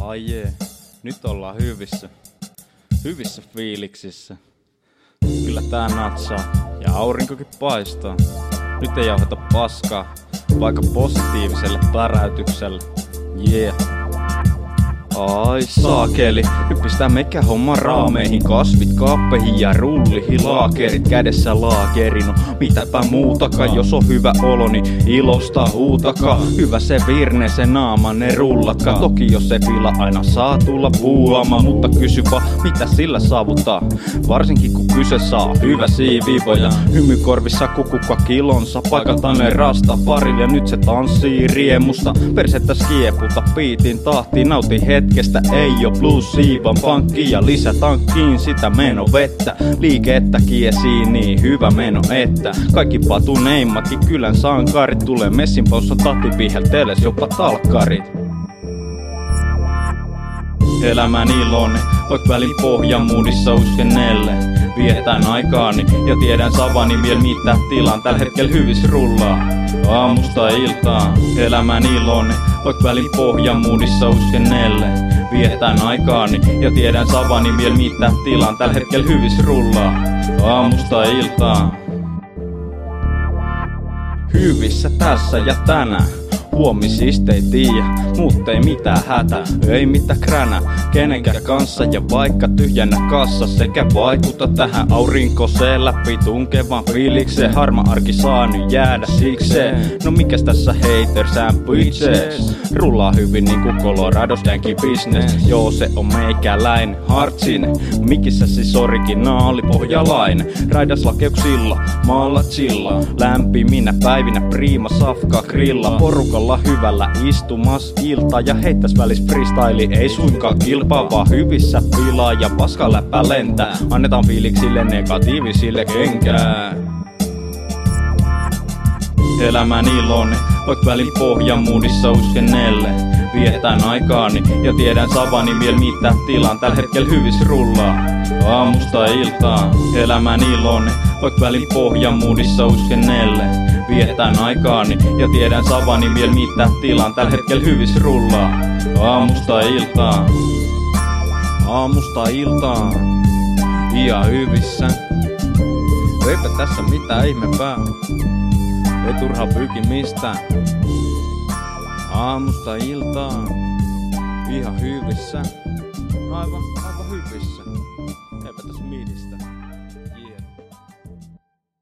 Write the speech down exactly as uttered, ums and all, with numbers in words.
Ai jee, nyt ollaan hyvissä, hyvissä fiiliksissä. Kyllä tää natsaa ja aurinkokin paistaa. Nyt ei jauheta paskaa, vaikka positiiviselle päräytykselle. Jee. Yeah. Ai saakeli, nyt pistää mekä homma raameihin, kasvit kaappeihin ja rullihin, laakerit kädessä laakerin. No mitäpä muutakaan, jos on hyvä olo, niin ilosta huutakaa. Hyvä se virne, se naama, ne rullakaa. Toki jos se vila aina saa tulla puuamaan, mutta kysy vaan, mitä sillä saavuttaa. Varsinkin kun kyse saa hyvä siivivoja, hymykorvissa kukukka kilonsa, paikataan ne rasta parille. Ja nyt se tanssii riemusta, persettä skieputa, piitin tahtiin, nauti hetki. Ketkestä ei oo plussia, vaan pankki ja lisätankkiin sitä menovettä. Liikettä kiesiin, niin hyvä meno että kaikki patuneimmatkin kylän sankarit tulee messin paussa tatti vihelteles jopa talkkarit. Elämän ilone, vaik välin pohjamuudissa uskennelle. Vietän aikaani ja tiedän savani vielä mitä tilaan tällä hetkellä hyvissä rullaa. Aamusta iltaan, elämän ilone, vaik välin pohjamuudissa uskennelle. Vietän aikaani ja tiedän savani vielä mitä tilaan tällä hetkellä hyvissä rullaa. Aamusta iltaan. Hyvissä tässä ja tänään. Huomisista ei tiiä, mut ei mitään hätää, ei mitä kränä, kenenkään kanssa ja vaikka tyhjänä kassa. Sekä vaikuta tähän aurinkoseen läpi tunkevan fiilikseen, harma arki saa nyt jäädä sikseen. No mikäs tässä haters and bitches, rullaa hyvin niinku Colorados tämänkin business. Joo se on meikäläinen, hartsinen, mikissä siis originaali pohjalainen. Raidaslakeuksilla, maalla chillaa, lämpiminä päivinä prima safka grilla. Porukalla hyvällä istumas ilta ja heittäs välis freestyle, ei suinkaan kilpaa, vaan hyvissä pilaa ja paska läppä lentää. Annetaan fiiliksille negatiivisille kenkää. Elämän ilone, vaik välin pohjamuudissa uskennelle. Vietän aikaani ja tiedän savani vielä mitä tilaan tällä hetkellä hyvissä rullaa. Aamusta iltaan, elämän ilone, vaik välin pohjamuudissa uskennelle. Vietän aikaani ja tiedän savani vielä mitä tilaan tällä hetkellä hyvissä rullaa. Aamusta iltaan, aamusta iltaan, ja hyvissä. Eipä tässä mitään ihmepää. Ei turhaa pykimistä. Aamusta iltaan, ihan hyvissä. Aivan, aivan.